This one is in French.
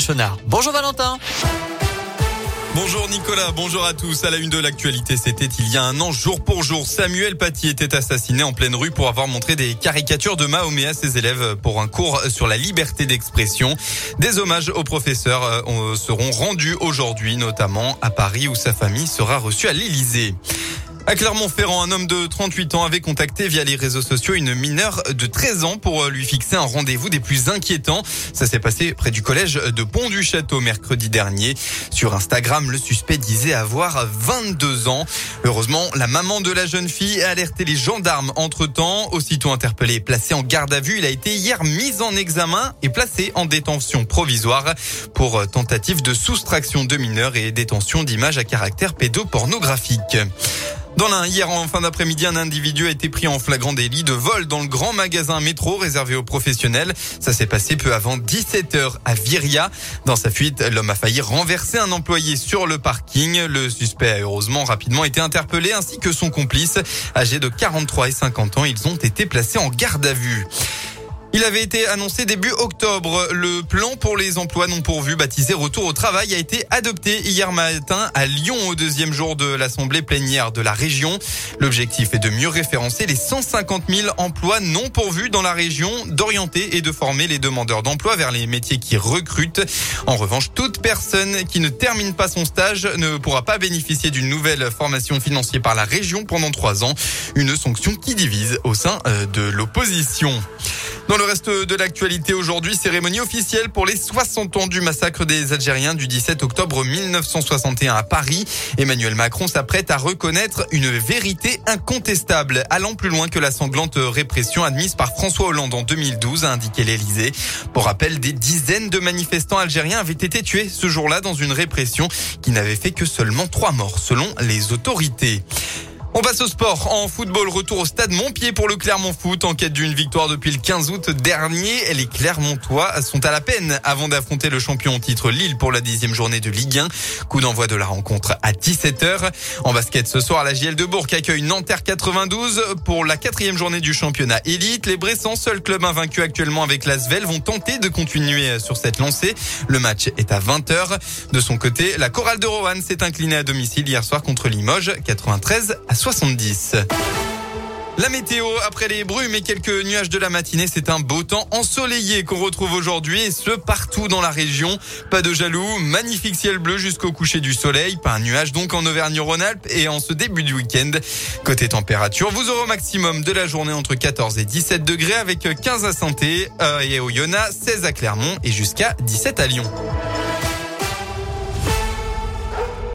Chenard. Bonjour Valentin. Bonjour Nicolas, bonjour à tous. À la une de l'actualité, c'était il y a un an, jour pour jour. Samuel Paty était assassiné en pleine rue pour avoir montré des caricatures de Mahomet à ses élèves pour un cours sur la liberté d'expression. Des hommages aux professeurs seront rendus aujourd'hui, notamment à Paris où sa famille sera reçue à l'Élysée. À Clermont-Ferrand, un homme de 38 ans avait contacté via les réseaux sociaux une mineure de 13 ans pour lui fixer un rendez-vous des plus inquiétants. Ça s'est passé près du collège de Pont-du-Château mercredi dernier. Sur Instagram, le suspect disait avoir 22 ans. Heureusement, la maman de la jeune fille a alerté les gendarmes entre-temps. Aussitôt interpellé et placé en garde à vue, il a été hier mis en examen et placé en détention provisoire pour tentative de soustraction de mineurs et détention d'images à caractère pédopornographique. Dans l'Ain, hier en fin d'après-midi, un individu a été pris en flagrant délit de vol dans le grand magasin métro réservé aux professionnels. Ça s'est passé peu avant 17h à Viria. Dans sa fuite, l'homme a failli renverser un employé sur le parking. Le suspect a heureusement rapidement été interpellé ainsi que son complice. Âgés de 43 et 50 ans, ils ont été placés en garde à vue. Il avait été annoncé début octobre. Le plan pour les emplois non pourvus, baptisé Retour au travail, a été adopté hier matin à Lyon au deuxième jour de l'assemblée plénière de la région. L'objectif est de mieux référencer les 150 000 emplois non pourvus dans la région, d'orienter et de former les demandeurs d'emploi vers les métiers qui recrutent. En revanche, toute personne qui ne termine pas son stage ne pourra pas bénéficier d'une nouvelle formation financée par la région pendant 3 ans. Une sanction qui divise au sein de l'opposition. Dans le reste de l'actualité aujourd'hui, cérémonie officielle pour les 60 ans du massacre des Algériens du 17 octobre 1961 à Paris. Emmanuel Macron s'apprête à reconnaître une vérité incontestable, allant plus loin que la sanglante répression admise par François Hollande en 2012, a indiqué l'Élysée. Pour rappel, des dizaines de manifestants algériens avaient été tués ce jour-là dans une répression qui n'avait fait que seulement 3 morts, selon les autorités. On passe au sport. En football, retour au stade Montpied pour le Clermont Foot. En quête d'une victoire depuis le 15 août dernier, les Clermontois sont à la peine avant d'affronter le champion en titre Lille pour la 10e journée de Ligue 1. Coup d'envoi de la rencontre à 17h. En basket, ce soir, la JL de Bourg accueille Nanterre 92 pour la 4e journée du championnat élite. Les Bressans, seul club invaincu actuellement avec la Svel, vont tenter de continuer sur cette lancée. Le match est à 20h. De son côté, la Chorale de Rohan s'est inclinée à domicile hier soir contre Limoges, 93 à 70. La météo, après les brumes et quelques nuages de la matinée, c'est un beau temps ensoleillé qu'on retrouve aujourd'hui et ce partout dans la région. Pas de jaloux, magnifique ciel bleu jusqu'au coucher du soleil, pas un nuage donc en Auvergne-Rhône-Alpes et en ce début du week-end. Côté température, vous aurez au maximum de la journée entre 14 et 17 degrés avec 15 à Santé et au Yonne, 16 à Clermont et jusqu'à 17 à Lyon.